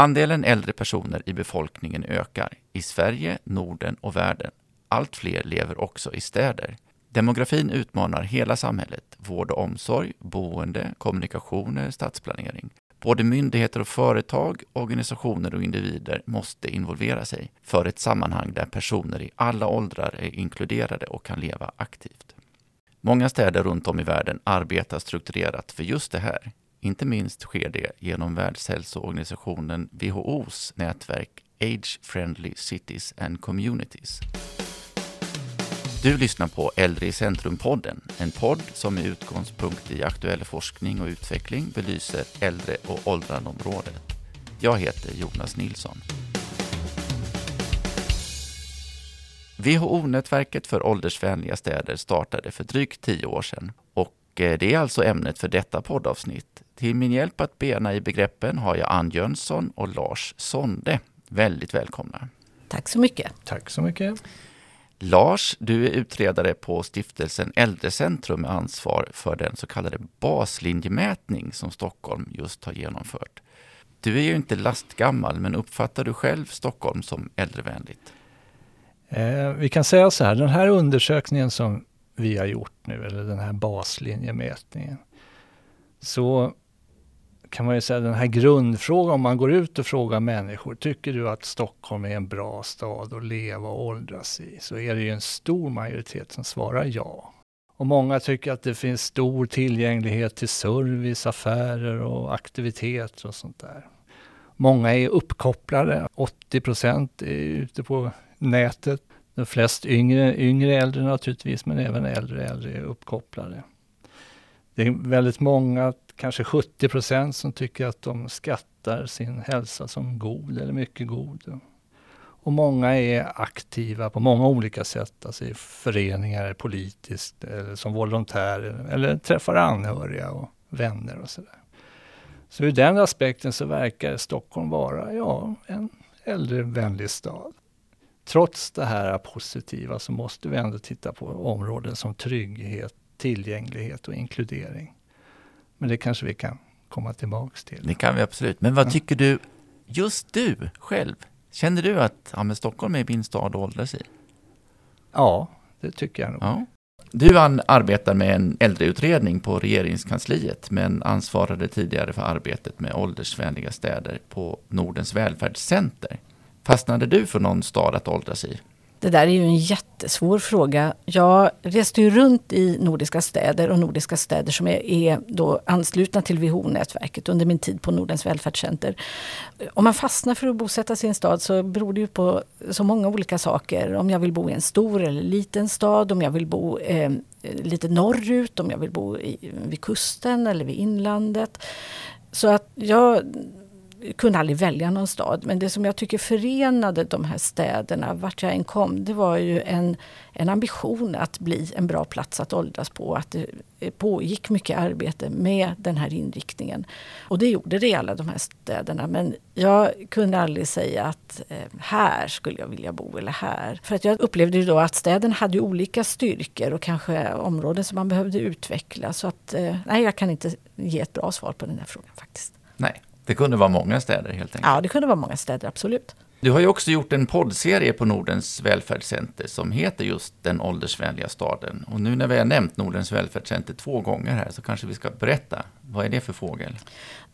Andelen äldre personer i befolkningen ökar i Sverige, Norden och världen. Allt fler lever också i städer. Demografin utmanar hela samhället, vård och omsorg, boende, kommunikationer, stadsplanering. Både myndigheter och företag, organisationer och individer måste involvera sig för ett sammanhang där personer i alla åldrar är inkluderade och kan leva aktivt. Många städer runt om i världen arbetar strukturerat för just det här. Inte minst sker det genom Världshälsoorganisationen WHO:s nätverk Age-Friendly Cities and Communities. Du lyssnar på Äldre i centrum-podden, en podd som med utgångspunkt i aktuell forskning och utveckling belyser äldre- och åldrandeområdet. Jag heter Jonas Nilsson. WHO-nätverket för åldersvänliga städer startade för drygt 10 år sedan och det är alltså ämnet för detta poddavsnitt. Till min hjälp att bena i begreppen har jag Ann Jönsson och Lars Sonde. Väldigt välkomna. Tack så mycket. Tack så mycket. Lars, du är utredare på Stiftelsen Äldrecentrum med ansvar för den så kallade baslinjemätning som Stockholm just har genomfört. Du är ju inte lastgammal, men uppfattar du själv Stockholm som äldrevänligt? Vi kan säga så här, den här undersökningen som vi har gjort nu, eller den här baslinjemätningen, så kan man ju säga den här grundfrågan, om man går ut och frågar människor, tycker du att Stockholm är en bra stad att leva och åldras i? Så är det ju en stor majoritet som svarar ja. Och många tycker att det finns stor tillgänglighet till service, affärer och aktiviteter och sånt där. Många är uppkopplade, 80% är ute på nätet. De flesta yngre äldre naturligtvis, men även äldre är uppkopplade. Det är väldigt många, kanske 70%, som tycker att de skattar sin hälsa som god eller mycket god. Och många är aktiva på många olika sätt, alltså i föreningar, politiskt, eller som volontärer, eller träffar anhöriga och vänner och sådär. Så ur den aspekten så verkar Stockholm vara, ja, en äldrevänlig stad. Trots det här positiva så måste vi ändå titta på områden som trygghet, tillgänglighet och inkludering. Men det kanske vi kan komma tillbaka till. Det kan vi absolut. Men vad tycker du, just du själv? Känner du att ja, men Stockholm är min stad att åldras i? Ja, det tycker jag nog. Ja. Du arbetar med en äldreutredning på Regeringskansliet, men ansvarade tidigare för arbetet med åldersvänliga städer på Nordens välfärdscenter. Fastnade du för någon stad att åldras i? Det där är ju en jättesvår fråga. Jag reste ju runt i nordiska städer och nordiska städer som är då anslutna till WHO-nätverket under min tid på Nordens välfärdscenter. Om man fastnar för att bosätta sig i en stad så beror det ju på så många olika saker. Om jag vill bo i en stor eller liten stad, om jag vill bo lite norrut, om jag vill bo vid kusten eller vid inlandet. Så att jag kunde aldrig välja någon stad, men det som jag tycker förenade de här städerna vart jag än kom, det var ju en ambition att bli en bra plats att åldras på, att det pågick mycket arbete med den här inriktningen, och det gjorde det i alla de här städerna, men jag kunde aldrig säga att här skulle jag vilja bo eller här, för att jag upplevde ju då att städerna hade olika styrkor och kanske områden som man behövde utveckla, så att nej, jag kan inte ge ett bra svar på den här frågan faktiskt. Nej. Det kunde vara många städer helt enkelt. Ja, det kunde vara många städer, absolut. Du har ju också gjort en poddserie på Nordens välfärdscenter som heter just Den åldersvänliga staden. Och nu när vi har nämnt Nordens välfärdscenter 2 gånger här så kanske vi ska berätta. Vad är det för fågel?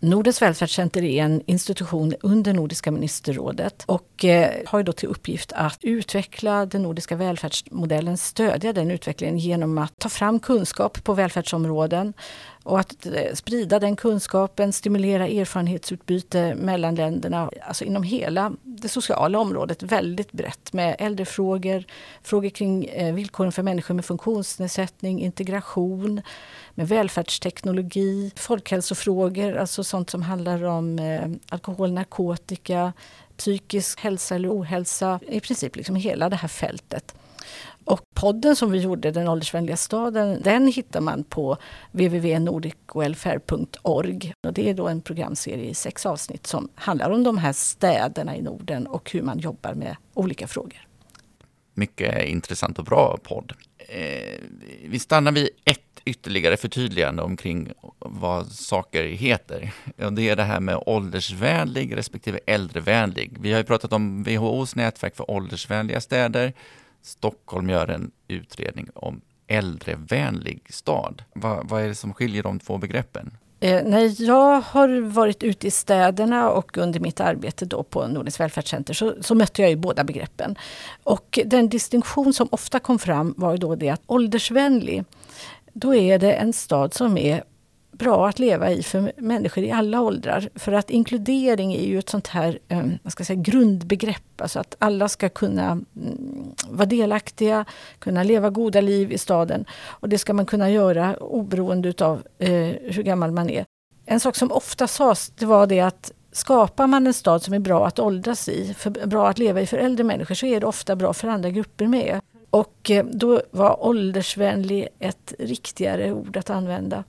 Nordens välfärdscenter är en institution under Nordiska ministerrådet och har ju då till uppgift att utveckla den nordiska välfärdsmodellen, stödja den utvecklingen genom att ta fram kunskap på välfärdsområden och att sprida den kunskapen, stimulera erfarenhetsutbyte mellan länderna, alltså inom hela det sociala området, väldigt brett med äldrefrågor, frågor kring villkoren för människor med funktionsnedsättning, integration, med välfärdsteknologi, folkhälsofrågor, alltså sånt som handlar om alkohol, narkotika, psykisk hälsa eller ohälsa, i princip liksom hela det här fältet. Och podden som vi gjorde, Den åldersvänliga staden, den hittar man på www.nordicwelfare.org. Och det är då en programserie i 6 avsnitt som handlar om de här städerna i Norden och hur man jobbar med olika frågor. mycket intressant och bra podd. Vi stannar vid ett ytterligare förtydligande omkring vad saker heter. Det är det här med åldersvänlig respektive äldrevänlig. Vi har ju pratat om WHO:s nätverk för åldersvänliga städer. Stockholm gör en utredning om äldrevänlig stad. Vad är det som skiljer de två begreppen? När jag har varit ute i städerna och under mitt arbete då på Nordens välfärdscenter så mötte jag ju båda begreppen. Och den distinktion som ofta kom fram var ju då det att åldersvänlig, då är det en stad som är bra att leva i för människor i alla åldrar. För att inkludering är ju ett sånt här grundbegrepp. Alltså att alla ska kunna vara delaktiga, kunna leva goda liv i staden. Och det ska man kunna göra oberoende av hur gammal man är. En sak som ofta sades, det var det att skapar man en stad som är bra att åldras i, bra att leva i för äldre människor, så är det ofta bra för andra grupper med. Och då var åldersvänlig ett riktigare ord att använda.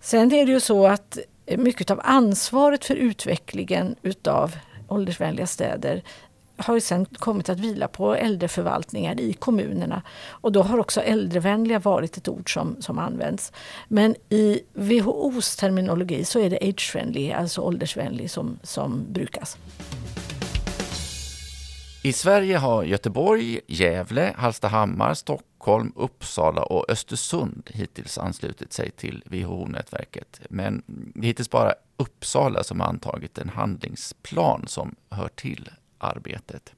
Sen är det ju så att mycket av ansvaret för utvecklingen utav åldersvänliga städer har ju sen kommit att vila på äldreförvaltningar i kommunerna. Och då har också äldrevänliga varit ett ord som används. Men i WHO:s terminologi så är det age-friendly, alltså åldersvänlig, som brukas. I Sverige har Göteborg, Gävle, Hallstahammar, Stockholm, Uppsala och Östersund hittills anslutit sig till WHO-nätverket. Men det är hittills bara Uppsala som har antagit en handlingsplan som hör till arbetet.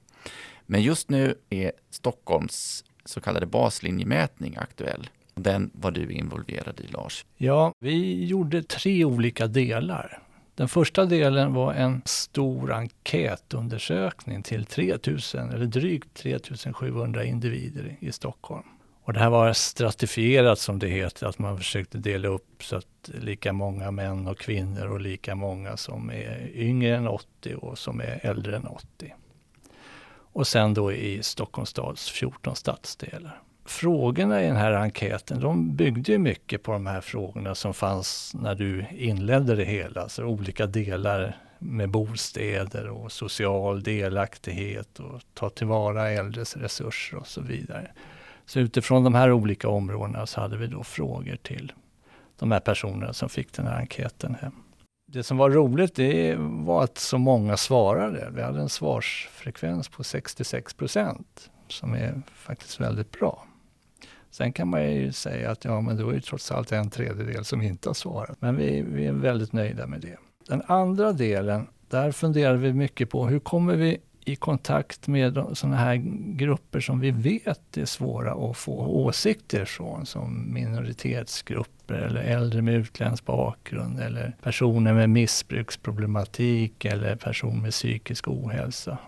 Men just nu är Stockholms så kallade baslinjemätning aktuell. Den var du involverad i, Lars. Ja, vi gjorde 3 olika delar. Den första delen var en stor enkätundersökning till 3000 eller drygt 3700 individer i Stockholm. Och det här var stratifierat, som det heter, att man försökte dela upp så att lika många män och kvinnor och lika många som är yngre än 80 och som är äldre än 80. Och sen då i Stockholms stads 14 stadsdelar. Frågorna i den här enkäten, de byggde ju mycket på de här frågorna som fanns när du inledde det hela. Alltså olika delar med bostäder och social delaktighet och ta tillvara äldres resurser och så vidare. Så utifrån de här olika områdena så hade vi då frågor till de här personerna som fick den här enkäten hem. Det som var roligt, det var att så många svarade. Vi hade en svarsfrekvens på 66%. Som är faktiskt väldigt bra. Sen kan man ju säga att ja, men då är det trots allt en tredjedel som inte har svarat. Men vi är väldigt nöjda med det. Den andra delen, där funderar vi mycket på hur kommer vi i kontakt med sådana här grupper som vi vet är svåra att få åsikter från. Som minoritetsgrupper eller äldre med utländsk bakgrund eller personer med missbruksproblematik eller personer med psykisk ohälsa.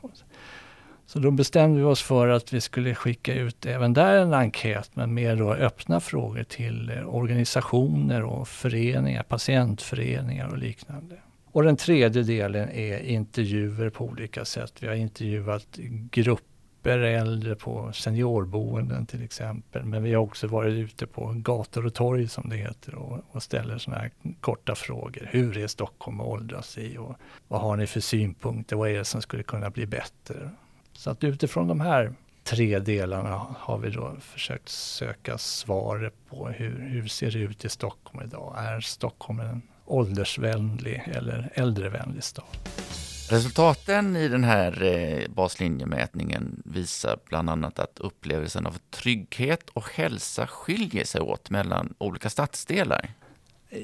Så då bestämde vi oss för att vi skulle skicka ut även där en enkät men mer då öppna frågor till organisationer och föreningar, patientföreningar och liknande. Och den tredje delen är intervjuer på olika sätt. Vi har intervjuat grupper äldre på seniorboenden till exempel, men vi har också varit ute på gator och torg som det heter och ställer sådana här korta frågor. Hur är Stockholm att åldras i och vad har ni för synpunkter? Vad är det som skulle kunna bli bättre? Så att utifrån de här 3 delarna har vi då försökt söka svar på hur ser det ut i Stockholm idag. Är Stockholm en åldersvänlig eller äldrevänlig stad? Resultaten i den här baslinjemätningen visar bland annat att upplevelsen av trygghet och hälsa skiljer sig åt mellan olika stadsdelar.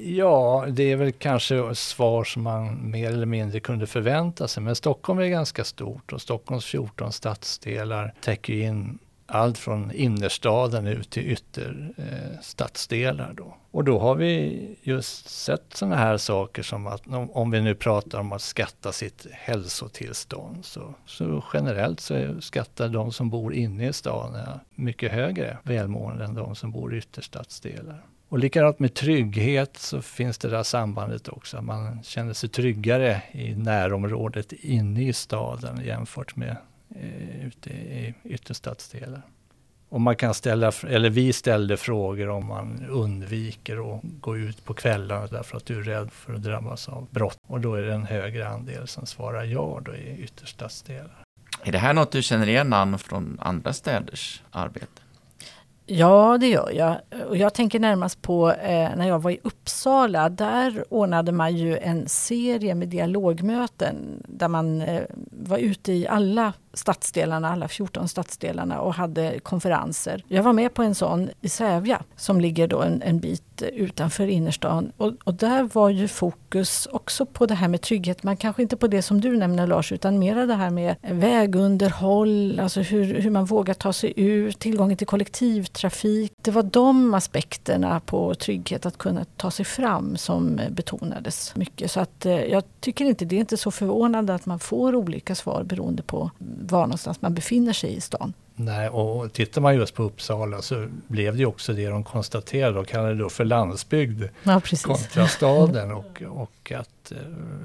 Ja, det är väl kanske svar som man mer eller mindre kunde förvänta sig. Men Stockholm är ganska stort och Stockholms 14 stadsdelar täcker in allt från innerstaden ut till ytterstadsdelar då. Och då har vi just sett sådana här saker som att om vi nu pratar om att skatta sitt hälsotillstånd så generellt så skattar de som bor inne i staden mycket högre välmående än de som bor i ytterstadsdelar. Och likadant med trygghet så finns det där sambandet också. Man känner sig tryggare i närområdet inne i staden jämfört med ute i ytterstadsdelar. Och man kan vi ställde frågor om man undviker att gå ut på kvällarna därför att du är rädd för att drabbas av brott. Och då är det en högre andel som svarar ja då i ytterstadsdelar. Är det här något du känner igen, Ann, från andra städers arbete? Ja, det gör jag. Och jag tänker närmast på när jag var i Uppsala. Där ordnade man ju en serie med dialogmöten där man var ute i alla stadsdelarna, alla 14 stadsdelarna och hade konferenser. Jag var med på en sån i Sävja som ligger då en bit utanför innerstan. Och där var ju fokus också på det här med trygghet. Man kanske inte på det som du nämner, Lars, utan mera det här med vägunderhåll, alltså hur man vågar ta sig ut, tillgången till kollektivtrafik. Det var de aspekterna på trygghet, att kunna ta sig fram, som betonades mycket. Så att jag tycker inte, det är inte så förvånande att man får olika svar beroende på var någonstans man befinner sig i stan. Nej, och tittar man just på Uppsala så blev det ju också det de konstaterade och kallade då för landsbygd, ja, kontra staden, och att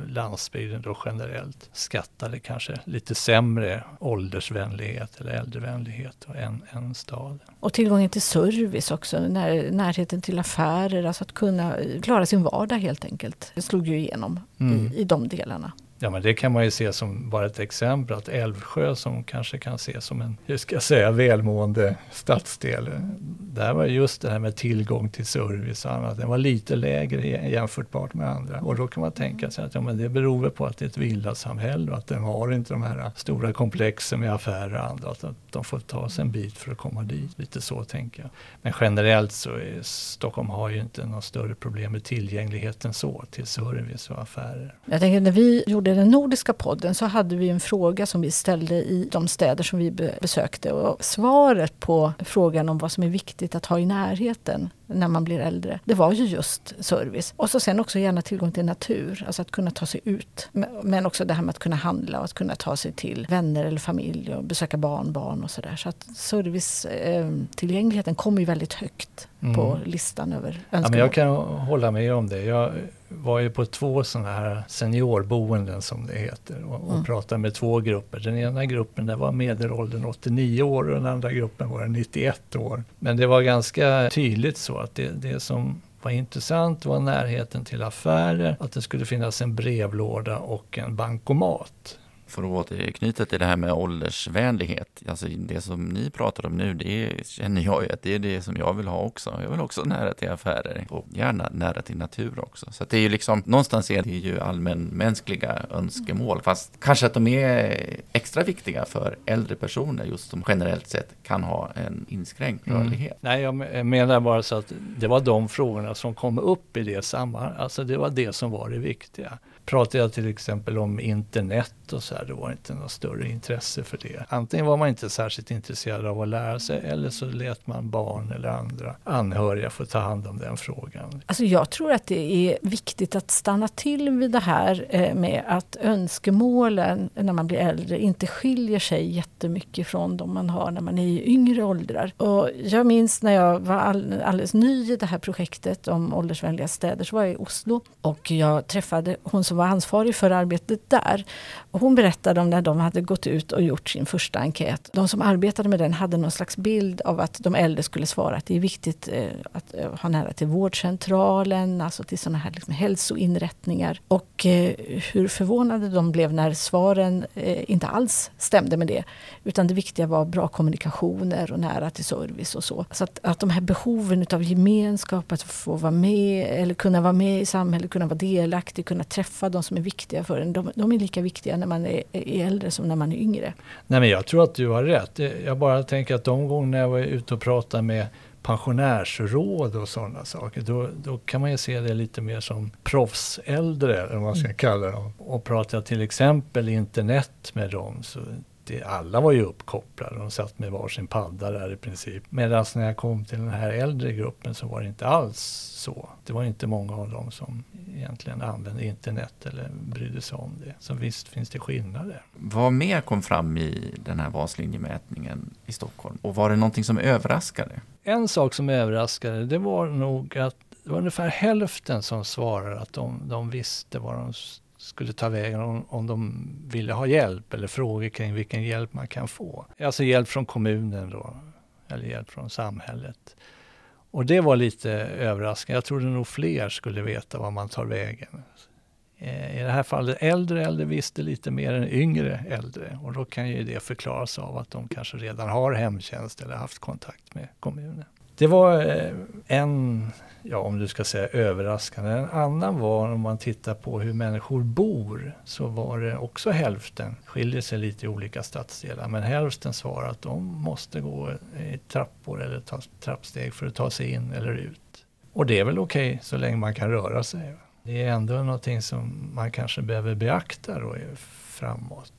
landsbygden då generellt skattade kanske lite sämre åldersvänlighet eller äldrevänlighet än staden. Och tillgången till service också, närheten till affärer, alltså att kunna klara sin vardag helt enkelt. Det slog ju igenom i de delarna. Ja, men det kan man ju se som bara ett exempel, att Älvsjö, som kanske kan ses som en, hur ska jag säga, välmående stadsdel, där var just det här med tillgång till service och annat, den var lite lägre jämfört med andra. Och då kan man tänka sig att ja, men det beror väl på att det är ett villasamhälle och att den har inte de här stora komplexen med affärer och andra, att de får ta sig en bit för att komma dit, lite så tänker jag. Men generellt så är Stockholm har ju inte något större problem med tillgängligheten så till service och affärer. Jag tänker, när vi gjorde den nordiska podden så hade vi en fråga som vi ställde i de städer som vi besökte, och svaret på frågan om vad som är viktigt att ha i närheten när man blir äldre, det var ju just service. Och så sen också gärna tillgång till natur, alltså att kunna ta sig ut, men också det här med att kunna handla och att kunna ta sig till vänner eller familj och besöka barnbarn och sådär. Så att service, tillgängligheten kommer ju väldigt högt på listan över önskemål. Ja, men jag kan hålla med om det. Jag var ju på 2 sådana här seniorboenden som det heter och pratade med 2 grupper. Den ena gruppen där var medelåldern 89 år och den andra gruppen var 91 år. Men det var ganska tydligt så att det som var intressant var närheten till affärer, att det skulle finnas en brevlåda och en bankomat. För att återknyta till det här med åldersvänlighet, alltså det som ni pratar om nu, det känner jag ju att det är det som jag vill ha också. Jag vill också nära till affärer och gärna nära till natur också. Så att det är ju liksom, någonstans är det ju allmänmänskliga önskemål, fast kanske att de är extra viktiga för äldre personer just som generellt sett kan ha en inskränkt rörlighet. Nej, jag menar bara så att det var de frågorna som kom upp i det sammanhanget, alltså det var det som var det viktiga. Pratade jag till exempel om internet och så här, det var inte något större intresse för det. Antingen var man inte särskilt intresserad av att lära sig, eller så lät man barn eller andra anhöriga få ta hand om den frågan. Alltså jag tror att det är viktigt att stanna till vid det här med att önskemålen när man blir äldre inte skiljer sig jättemycket från de man har när man är i yngre åldrar. Och jag minns när jag var alldeles ny i det här projektet om åldersvänliga städer, så var jag i Oslo och jag träffade hon som var ansvarig för arbetet där. Och hon berättade om när de hade gått ut och gjort sin första enkät. De som arbetade med den hade någon slags bild av att de äldre skulle svara att det är viktigt att ha nära till vårdcentralen, alltså till sådana här liksom hälsoinrättningar. Och hur förvånade de blev när svaren inte alls stämde med det. Utan det viktiga var bra kommunikationer och nära till service och så. Så att de här behoven av gemenskap, att få vara med eller kunna vara med i samhället, kunna vara delaktig, kunna träffa de som är viktiga för en. De är lika viktiga när man är äldre som när man är yngre. Nej, men jag tror att du har rätt. Jag bara tänker att de gånger jag var ute och pratade med pensionärsråd och sådana saker, då kan man ju se det lite mer som proffsäldre, eller vad man ska kalla dem. Och pratade till exempel internet med dem, så alla var ju uppkopplade, de satt med varsin padda där i princip. Medan när jag kom till den här äldre gruppen så var det inte alls så. Det var inte många av dem som egentligen använde internet eller brydde sig om det. Så visst finns det skillnader. Vad mer kom fram i den här vaslinjemätningen i Stockholm? Och var det någonting som överraskade? En sak som överraskade, det var nog att det var ungefär hälften som svarade att de visste vad de skulle ta vägen om de ville ha hjälp eller frågor kring vilken hjälp man kan få. Alltså hjälp från kommunen då, eller hjälp från samhället. Och det var lite överraskande. Jag trodde nog fler skulle veta vad man tar vägen i det här fallet äldre visste lite mer än yngre äldre. Och då kan ju det förklaras av att de kanske redan har hemtjänst eller haft kontakt med kommunen. Det var en, om du ska säga överraskande. En annan var, om man tittar på hur människor bor, så var det också hälften. Skiljer sig lite i olika stadsdelar, men hälften svarar att de måste gå i trappor eller ta trappsteg för att ta sig in eller ut. Och det är väl okej så länge man kan röra sig. Det är ändå någonting som man kanske behöver beakta då framåt.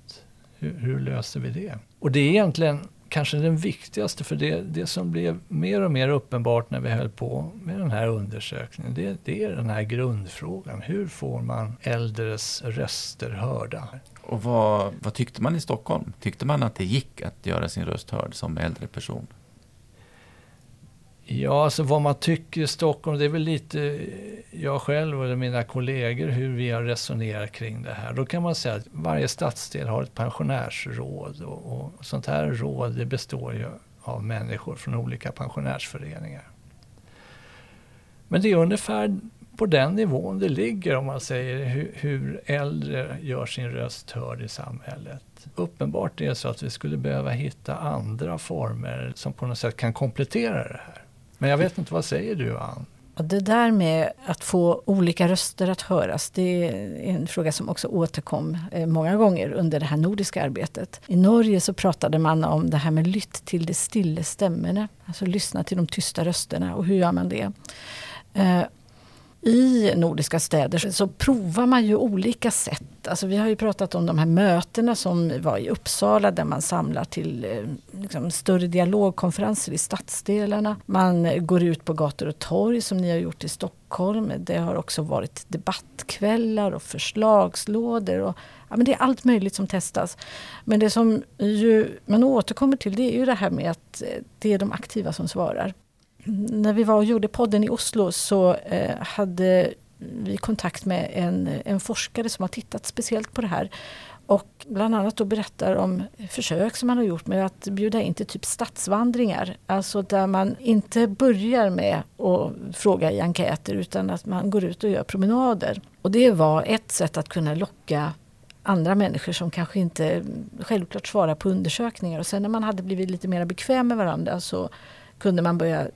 Hur löser vi det? Och det är egentligen kanske den viktigaste, för det som blev mer och mer uppenbart när vi höll på med den här undersökningen, det är den här grundfrågan. Hur får man äldres röster hörda? Och vad tyckte man i Stockholm? Tyckte man att det gick att göra sin röst hörd som äldre person? Ja, alltså vad man tycker i Stockholm, det är väl lite jag själv och mina kollegor hur vi har resonerat kring det här. Då kan man säga att varje stadsdel har ett pensionärsråd och sånt här råd, det består ju av människor från olika pensionärsföreningar. Men det är ungefär på den nivån det ligger om man säger hur äldre gör sin röst hörd i samhället. Uppenbart är det så att vi skulle behöva hitta andra former som på något sätt kan komplettera det här. Men jag vet inte, vad säger du, Ann? Det där med att få olika röster att höras, det är en fråga som också återkom många gånger under det här nordiska arbetet. I Norge så pratade man om det här med lytt till de stille stämmorna, alltså lyssna till de tysta rösterna, och hur gör man det? I nordiska städer så provar man ju olika sätt. Alltså vi har ju pratat om de här mötena som var i Uppsala där man samlar till större dialogkonferenser i stadsdelarna. Man går ut på gator och torg som ni har gjort i Stockholm. Det har också varit debattkvällar och förslagslådor. Och, men det är allt möjligt som testas. Men det som ju man återkommer till, det är ju det här med att det är de aktiva som svarar. När vi var och gjorde podden i Oslo så hade vi kontakt med en forskare som har tittat speciellt på det här. Och bland annat då berättar om försök som man har gjort med att bjuda in till typ stadsvandringar. Alltså där man inte börjar med att fråga i enkäter utan att man går ut och gör promenader. Och det var ett sätt att kunna locka andra människor som kanske inte självklart svarar på undersökningar. Och sen när man hade blivit lite mer bekväm med varandra så kunde man börja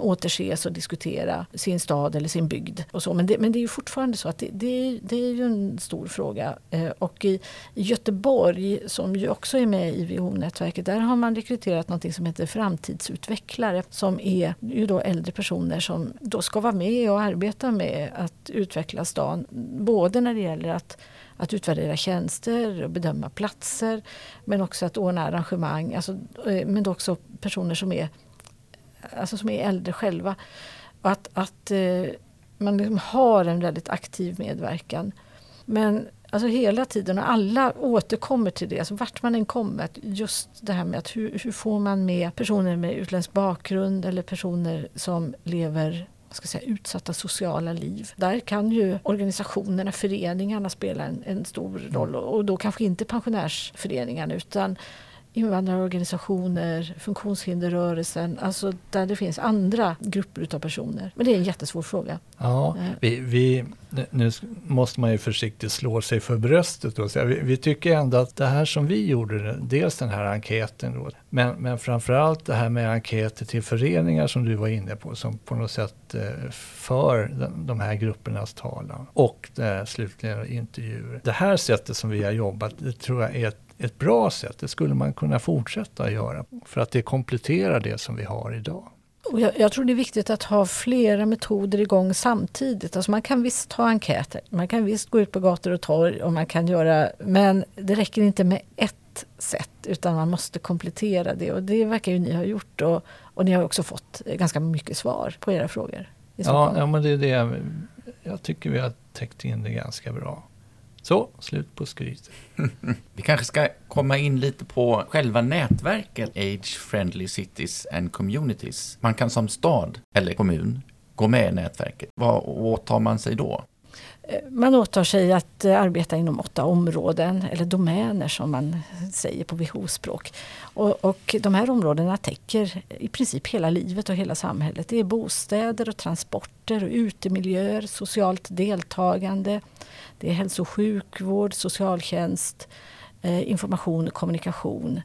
återses och diskutera sin stad eller sin bygd. Och så. Men det är ju fortfarande så att det är ju en stor fråga. Och i Göteborg, som ju också är med i WHO-nätverket, där har man rekryterat något som heter framtidsutvecklare. Som är ju då äldre personer som då ska vara med och arbeta med att utveckla stan. Både när det gäller att utvärdera tjänster och bedöma platser. Men också att ordna arrangemang. Alltså, men också personer som är äldre själva, att man har en väldigt aktiv medverkan. Men alltså hela tiden, och alla återkommer till det, alltså vart man än kommer, just det här med att hur får man med personer med utländsk bakgrund eller personer som lever utsatta sociala liv. Där kan ju organisationerna, föreningarna spela en stor roll, och då kanske inte pensionärsföreningarna utan invandrarorganisationer, funktionshinderrörelsen, alltså där det finns andra grupper av personer. Men det är en jättesvår fråga. Ja, nu måste man ju försiktigt slå sig för bröstet och säga, vi tycker ändå att det här som vi gjorde, dels den här enkäten då, men framförallt det här med enkäter till föreningar som du var inne på, som på något sätt för de här gruppernas talan, och slutligen intervjuer. Det här sättet som vi har jobbat, det tror jag är ett bra sätt. Det skulle man kunna fortsätta göra för att det kompletterar det som vi har idag. Jag tror det är viktigt att ha flera metoder igång samtidigt. Alltså man kan visst ha enkäter, man kan visst gå ut på gator och torg och man kan göra, men det räcker inte med ett sätt utan man måste komplettera det, och det verkar ju ni ha gjort, och ni har också fått ganska mycket svar på era frågor. Ja, men det är det. Jag tycker vi har täckt in det ganska bra. Så, slut på skryt. Vi kanske ska komma in lite på själva nätverket Age-Friendly Cities and Communities. Man kan som stad eller kommun gå med i nätverket. Vad åtar man sig då? Man åtar sig att arbeta inom 8 områden eller domäner som man säger på WHO-språk. Och de här områdena täcker i princip hela livet och hela samhället. Det är bostäder och transporter och utemiljöer, socialt deltagande. Det är hälso- och sjukvård, socialtjänst, information och kommunikation,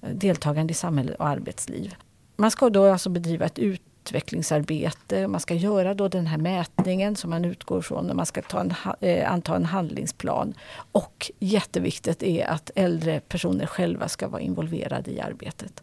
deltagande i samhälle och arbetsliv. Man ska då alltså bedriva ett utvecklingsarbete. Man ska göra då den här mätningen som man utgår från när man ska anta en handlingsplan. Och jätteviktigt är att äldre personer själva ska vara involverade i arbetet.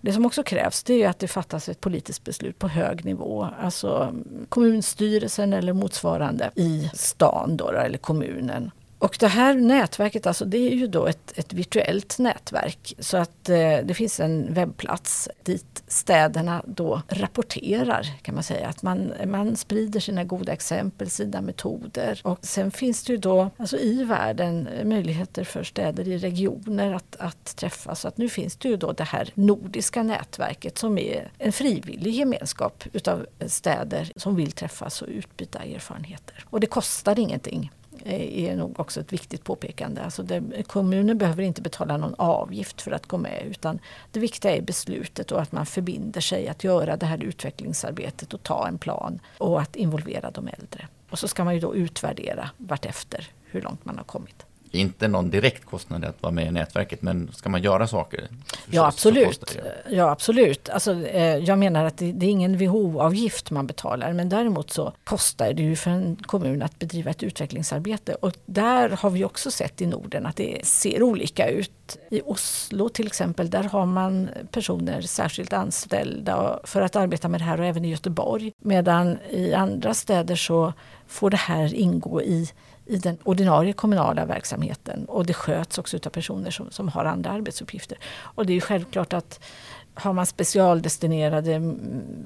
Det som också krävs, det är att det fattas ett politiskt beslut på hög nivå. Alltså kommunstyrelsen eller motsvarande i stan då, eller kommunen. Och det här nätverket, alltså det är ju då ett virtuellt nätverk, så att det finns en webbplats dit städerna då rapporterar, kan man säga, att man sprider sina goda exempel, sina metoder. Och sen finns det ju då alltså i världen möjligheter för städer i regioner att träffas. Så att nu finns det ju då det här nordiska nätverket som är en frivillig gemenskap utav städer som vill träffas och utbyta erfarenheter. Och det kostar ingenting. Är nog också ett viktigt påpekande. Alltså kommunen behöver inte betala någon avgift för att gå med, utan det viktiga är beslutet och att man förbinder sig att göra det här utvecklingsarbetet och ta en plan och att involvera de äldre. Och så ska man ju då utvärdera vartefter hur långt man har kommit. Inte någon direkt kostnad att vara med i nätverket, men ska man göra saker? Ja, absolut. Ja, absolut. Alltså, jag menar att det är ingen WHO-avgift man betalar, men däremot så kostar det ju för en kommun att bedriva ett utvecklingsarbete. Och där har vi också sett i Norden att det ser olika ut. I Oslo till exempel, där har man personer särskilt anställda för att arbeta med det här, och även i Göteborg. Medan i andra städer så får det här ingå i den ordinarie kommunala verksamheten, och det sköts också av personer som har andra arbetsuppgifter. Och det är ju självklart att har man specialdestinerade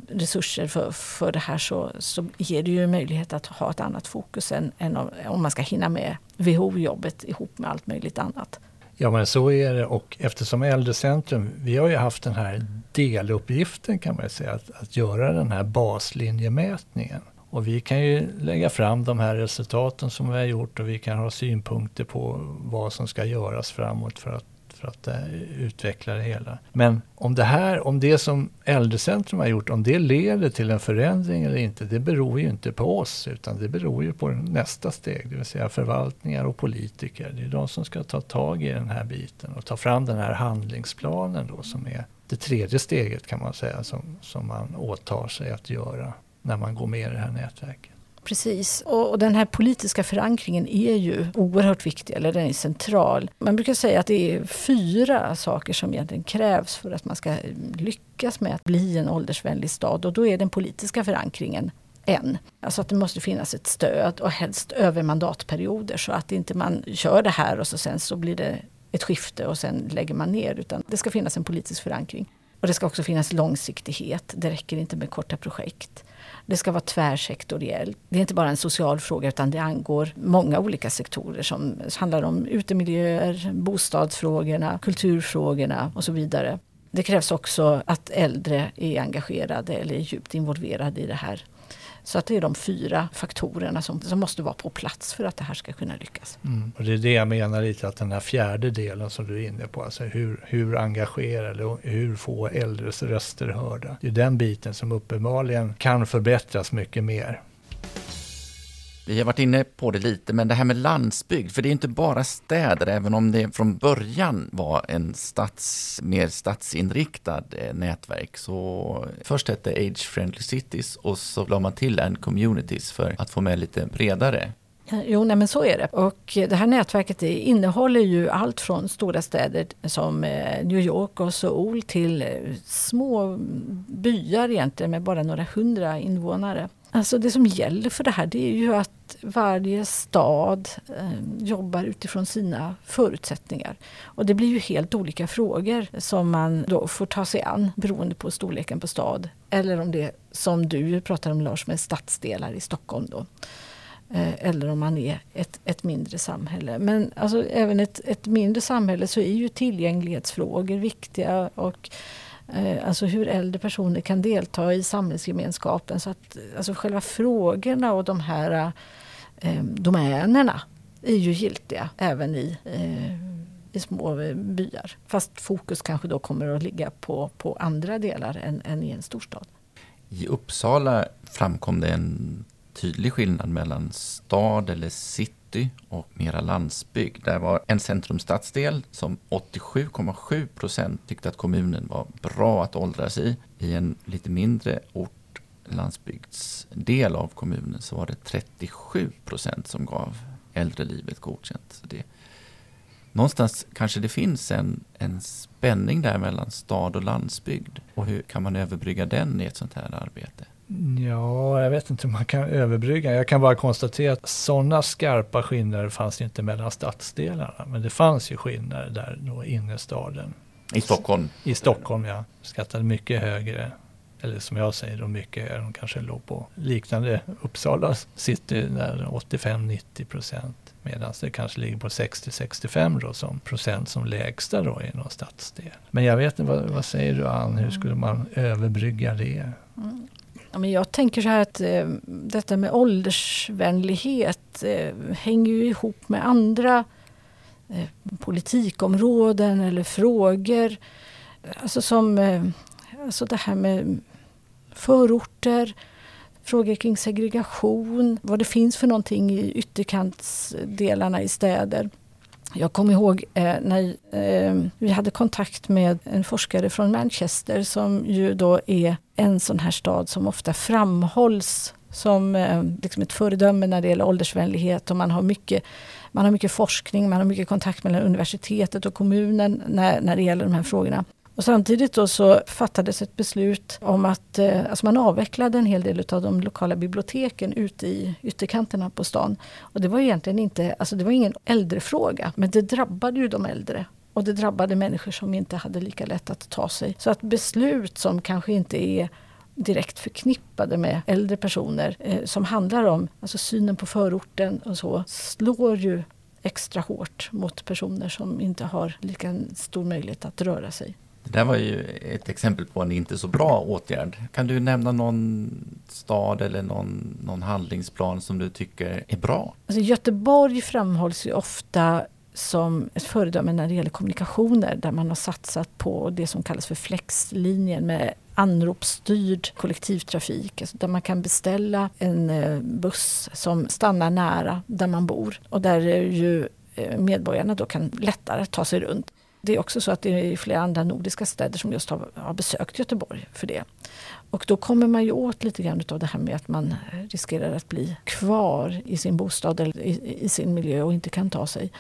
resurser för det här, så ger det ju möjlighet att ha ett annat fokus än om man ska hinna med WHO-jobbet ihop med allt möjligt annat. Ja, men så är det, och eftersom Äldrecentrum, vi har ju haft den här deluppgiften, kan man säga, att göra den här baslinjemätningen. Och vi kan ju lägga fram de här resultaten som vi har gjort, och vi kan ha synpunkter på vad som ska göras framåt för att utveckla det hela. Men om det som Äldrecentrum har gjort, om det leder till en förändring eller inte, det beror ju inte på oss, utan det beror ju på nästa steg, det vill säga förvaltningar och politiker. Det är de som ska ta tag i den här biten och ta fram den här handlingsplanen då, som är det tredje steget, kan man säga, som man åtar sig att göra när man går med i det här nätverket. Precis, och den här politiska förankringen är ju oerhört viktig, eller den är central. Man brukar säga att det är 4 saker som egentligen krävs för att man ska lyckas med att bli en åldersvänlig stad, och då är den politiska förankringen en. Alltså att det måste finnas ett stöd, och helst över mandatperioder, så att inte man kör det här och sen så blir det ett skifte och sen lägger man ner, utan det ska finnas en politisk förankring. Och det ska också finnas långsiktighet, det räcker inte med korta projekt. Det ska vara tvärsektoriellt. Det är inte bara en social fråga, utan det angår många olika sektorer som handlar om utemiljöer, bostadsfrågorna, kulturfrågorna och så vidare. Det krävs också att äldre är engagerade eller är djupt involverade i det här. Så att det är de 4 faktorerna som måste vara på plats för att det här ska kunna lyckas. Mm. Och det är det jag menar lite, att den här fjärde delen som du är inne på, alltså hur engagera eller hur få äldres röster hörda. Det är den biten som uppenbarligen kan förbättras mycket mer. Vi har varit inne på det lite, men det här med landsbygd, för det är inte bara städer, även om det från början var en mer stadsinriktad nätverk. Så först hette Age-Friendly Cities, och så la man till en communities för att få med lite bredare. Jo, nej, men så är det. Och det här nätverket innehåller ju allt från stora städer som New York och Seoul till små byar egentligen med bara några 100 invånare. Alltså det som gäller för det här, det är ju att varje stad jobbar utifrån sina förutsättningar. Och det blir ju helt olika frågor som man då får ta sig an beroende på storleken på stad. Eller om det, som du pratar om Lars, med stadsdelar i Stockholm då. Eller om man är ett mindre samhälle. Men alltså, även ett mindre samhälle, så är ju tillgänglighetsfrågor viktiga, och alltså hur äldre personer kan delta i samhällsgemenskapen. Så att alltså själva frågorna och de här domänerna är ju giltiga även i små byar. Fast fokus kanske då kommer att ligga på andra delar än i en storstad. I Uppsala framkom det en tydlig skillnad mellan stad eller city och mera landsbygd. Där var en centrumstadsdel som 87,7% tyckte att kommunen var bra att åldras i en lite mindre ort. Landsbygdsdel av kommunen så var det 37% som gav äldrelivet godkänt. Det, någonstans kanske det finns en spänning där mellan stad och landsbygd. Och hur kan man överbrygga den i ett sånt här arbete? Ja, jag vet inte om man kan överbrygga. Jag kan bara konstatera att sådana skarpa skillnader fanns inte mellan stadsdelarna. Men det fanns ju skillnader där då innerstaden. I Stockholm? I Stockholm, ja. Skattade mycket högre. Eller som jag säger, de mycket är de kanske låg på liknande Uppsala city där 85-90%. Medan det kanske ligger på 60-65% då, som procent som lägsta då i någon stadsdel. Men jag vet inte, vad säger du Ann? Hur skulle man överbrygga det? Mm. Ja, men jag tänker så här att detta med åldersvänlighet hänger ju ihop med andra politikområden eller frågor. Alltså som... Alltså det här med förorter, frågor kring segregation, vad det finns för någonting i ytterkantsdelarna i städer. Jag kommer ihåg när vi hade kontakt med en forskare från Manchester som ju då är en sån här stad som ofta framhålls som liksom ett föredöme när det gäller åldersvänlighet, och man har mycket forskning, man har mycket kontakt mellan universitetet och kommunen när det gäller de här frågorna. Och samtidigt då så fattades ett beslut om att alltså man avvecklade en hel del av de lokala biblioteken ute i ytterkanterna på stan. Och det var egentligen inte, alltså det var ingen äldrefråga, men det drabbade ju de äldre. Och det drabbade människor som inte hade lika lätt att ta sig. Så att beslut som kanske inte är direkt förknippade med äldre personer som handlar om alltså synen på förorten och så, slår ju extra hårt mot personer som inte har lika stor möjlighet att röra sig. Det där var ju ett exempel på en inte så bra åtgärd. Kan du nämna någon stad eller någon handlingsplan som du tycker är bra? Alltså Göteborg framhålls ju ofta som ett föredöme när det gäller kommunikationer, där man har satsat på det som kallas för flexlinjen med anropsstyrd kollektivtrafik. Alltså där man kan beställa en buss som stannar nära där man bor och där ju medborgarna då kan lättare ta sig runt. Det är också så att det är flera andra nordiska städer som just har besökt Göteborg för det. Och då kommer man ju åt lite grann av det här med att man riskerar att bli kvar i sin bostad eller i sin miljö och inte kan ta sig.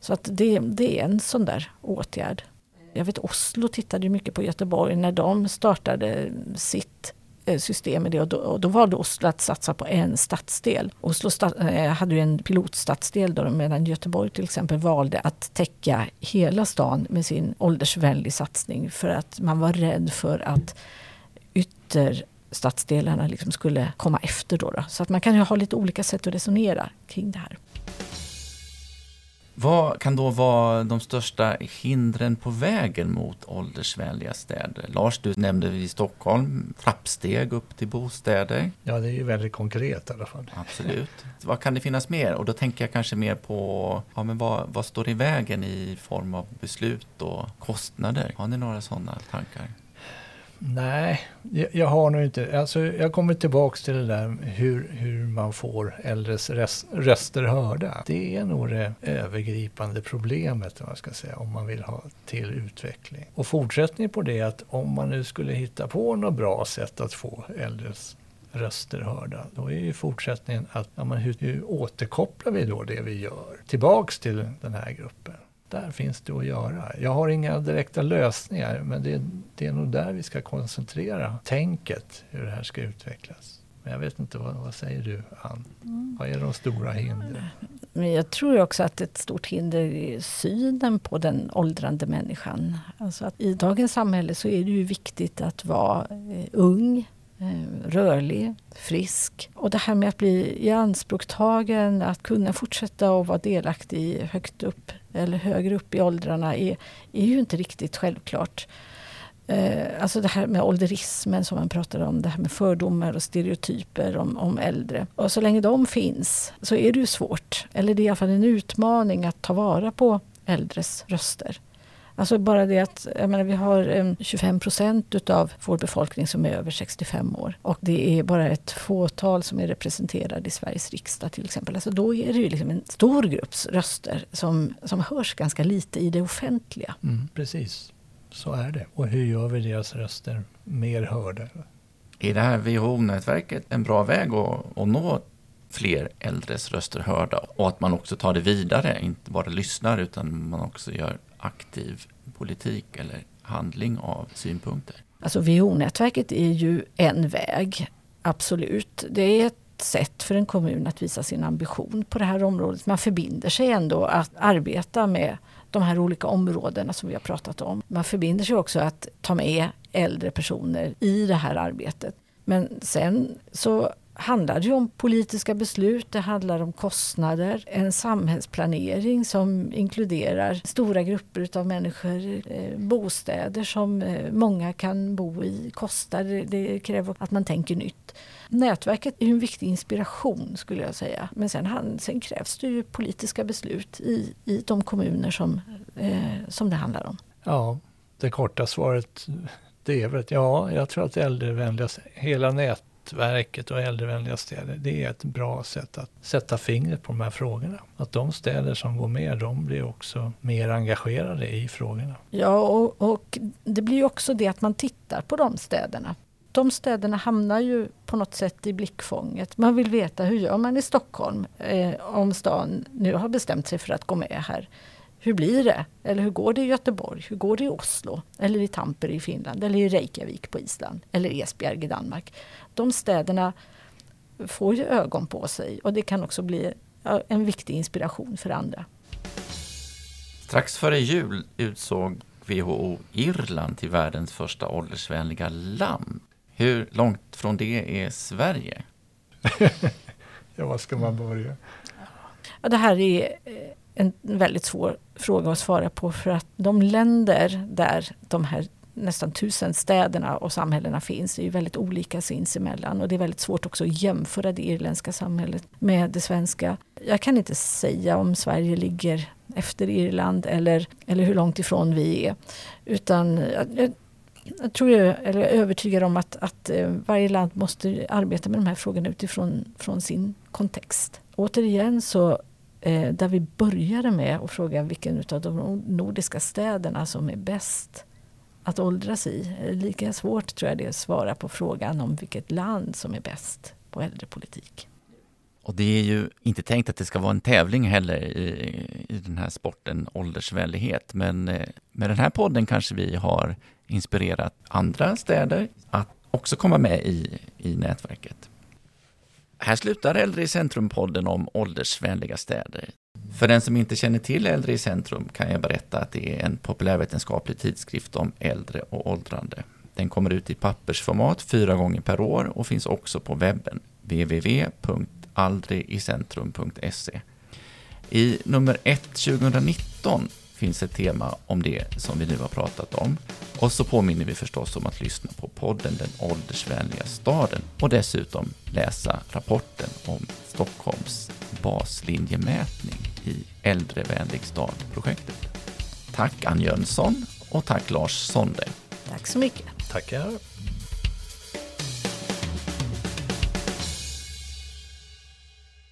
Så att det är en sån där åtgärd. Jag vet Oslo tittade ju mycket på Göteborg när de startade sitt system i det. Och då valde Oslo att satsa på en stadsdel. Oslo hade ju en pilotstadsdel då, medan Göteborg till exempel valde att täcka hela stan med sin åldersvänlig satsning, för att man var rädd för att ytterstadsdelarna liksom skulle komma efter då. Så att man kan ju ha lite olika sätt att resonera kring det här. Vad kan då vara de största hindren på vägen mot åldersvänliga städer? Lars, du nämnde i Stockholm trappsteg upp till bostäder. Ja, det är ju väldigt konkret i alla fall. Absolut. Vad kan det finnas mer? Och då tänker jag kanske mer på vad står i vägen i form av beslut och kostnader? Har ni några sådana tankar? Nej, jag har nog inte. Alltså, jag kommer tillbaka till det där hur man får äldres röster hörda. Det är nog det övergripande problemet, vad jag ska säga, om man vill ha till utveckling. Och fortsättningen på det är att om man nu skulle hitta på något bra sätt att få äldres röster hörda, då är ju fortsättningen att hur återkopplar vi då det vi gör tillbaks till den här gruppen? Där finns det att göra. Jag har inga direkta lösningar, men det är nog där vi ska koncentrera tänket, hur det här ska utvecklas. Men jag vet inte, vad säger du, Ann? Vad är de stora hindren? Men jag tror också att ett stort hinder är synen på den åldrande människan. Alltså att i dagens samhälle så är det ju viktigt att vara ung, rörlig, frisk. Och det här med att bli i anspråktagen, att kunna fortsätta och vara delaktig högt upp eller högre upp i åldrarna är ju inte riktigt självklart. Alltså det här med ålderismen som man pratar om, det här med fördomar och stereotyper om äldre. Och så länge de finns så är det ju svårt, eller det är i alla fall en utmaning att ta vara på äldres röster. Alltså bara det att, jag menar, vi har 25% utav vår befolkning som är över 65 år. Och det är bara ett fåtal som är representerade i Sveriges riksdag till exempel. Alltså då är det ju liksom en stor grupps röster som hörs ganska lite i det offentliga. Mm, precis, så är det. Och hur gör vi deras röster mer hörda? Är det här WHO-nätverket en bra väg att nå fler äldres röster hörda? Och att man också tar det vidare, inte bara lyssnar utan man också gör aktiv politik eller handling av synpunkter? Alltså WHO-nätverket är ju en väg, absolut. Det är ett sätt för en kommun att visa sin ambition på det här området. Man förbinder sig ändå att arbeta med de här olika områdena som vi har pratat om. Man förbinder sig också att ta med äldre personer i det här arbetet. Men sen så handlar det ju om politiska beslut, det handlar om kostnader, en samhällsplanering som inkluderar stora grupper av människor, bostäder som många kan bo i, kostar, det kräver att man tänker nytt. Nätverket är en viktig inspiration skulle jag säga, men sen krävs det ju politiska beslut i de kommuner som det handlar om. Ja, det korta svaret det är väl att ja, jag tror att äldrevänligaste hela nätverket och äldrevänliga städer, det är ett bra sätt att sätta fingret på de här frågorna. Att de städer som går med, de blir också mer engagerade i frågorna. Ja, och det blir ju också det att man tittar på de städerna. De städerna hamnar ju på något sätt i blickfånget. Man vill veta hur gör man i Stockholm om stan nu har bestämt sig för att gå med här. Hur blir det? Eller hur går det i Göteborg? Hur går det i Oslo? Eller i Tampere i Finland? Eller i Reykjavik på Island? Eller Esbjerg i Danmark? De städerna får ju ögon på sig och det kan också bli en viktig inspiration för andra. Strax före jul utsåg WHO Irland till världens första åldersvänliga land. Hur långt från det är Sverige? Ja, var ska man börja? Ja, det här är en väldigt svår fråga att svara på för att de länder där de här nästan 1000 städerna och samhällena finns är ju väldigt olika sinsemellan och det är väldigt svårt också att jämföra det irländska samhället med det svenska. Jag kan inte säga om Sverige ligger efter Irland eller hur långt ifrån vi är utan jag tror eller jag är övertygad om att varje land måste arbeta med de här frågorna utifrån sin kontext. Återigen så där vi började med att fråga vilken av de nordiska städerna som är bäst att åldras i. Lika svårt tror jag det är att svara på frågan om vilket land som är bäst på äldrepolitik. Och det är ju inte tänkt att det ska vara en tävling heller i den här sporten åldersvänlighet. Men med den här podden kanske vi har inspirerat andra städer att också komma med i nätverket. Här slutar Äldre i centrum-podden om åldersvänliga städer. För den som inte känner till Äldre i centrum kan jag berätta att det är en populärvetenskaplig tidskrift om äldre och åldrande. Den kommer ut i pappersformat 4 gånger per år och finns också på webben www.aldrigicentrum.se. I nummer 1 2019 finns ett tema om det som vi nu har pratat om. Och så påminner vi förstås om att lyssna på podden Den åldersvänliga staden och dessutom läsa rapporten om Stockholms baslinjemätning i äldrevänlig stad-projektet. Tack Ann Jönsson och tack Lars Sonde. Tack så mycket. Tackar.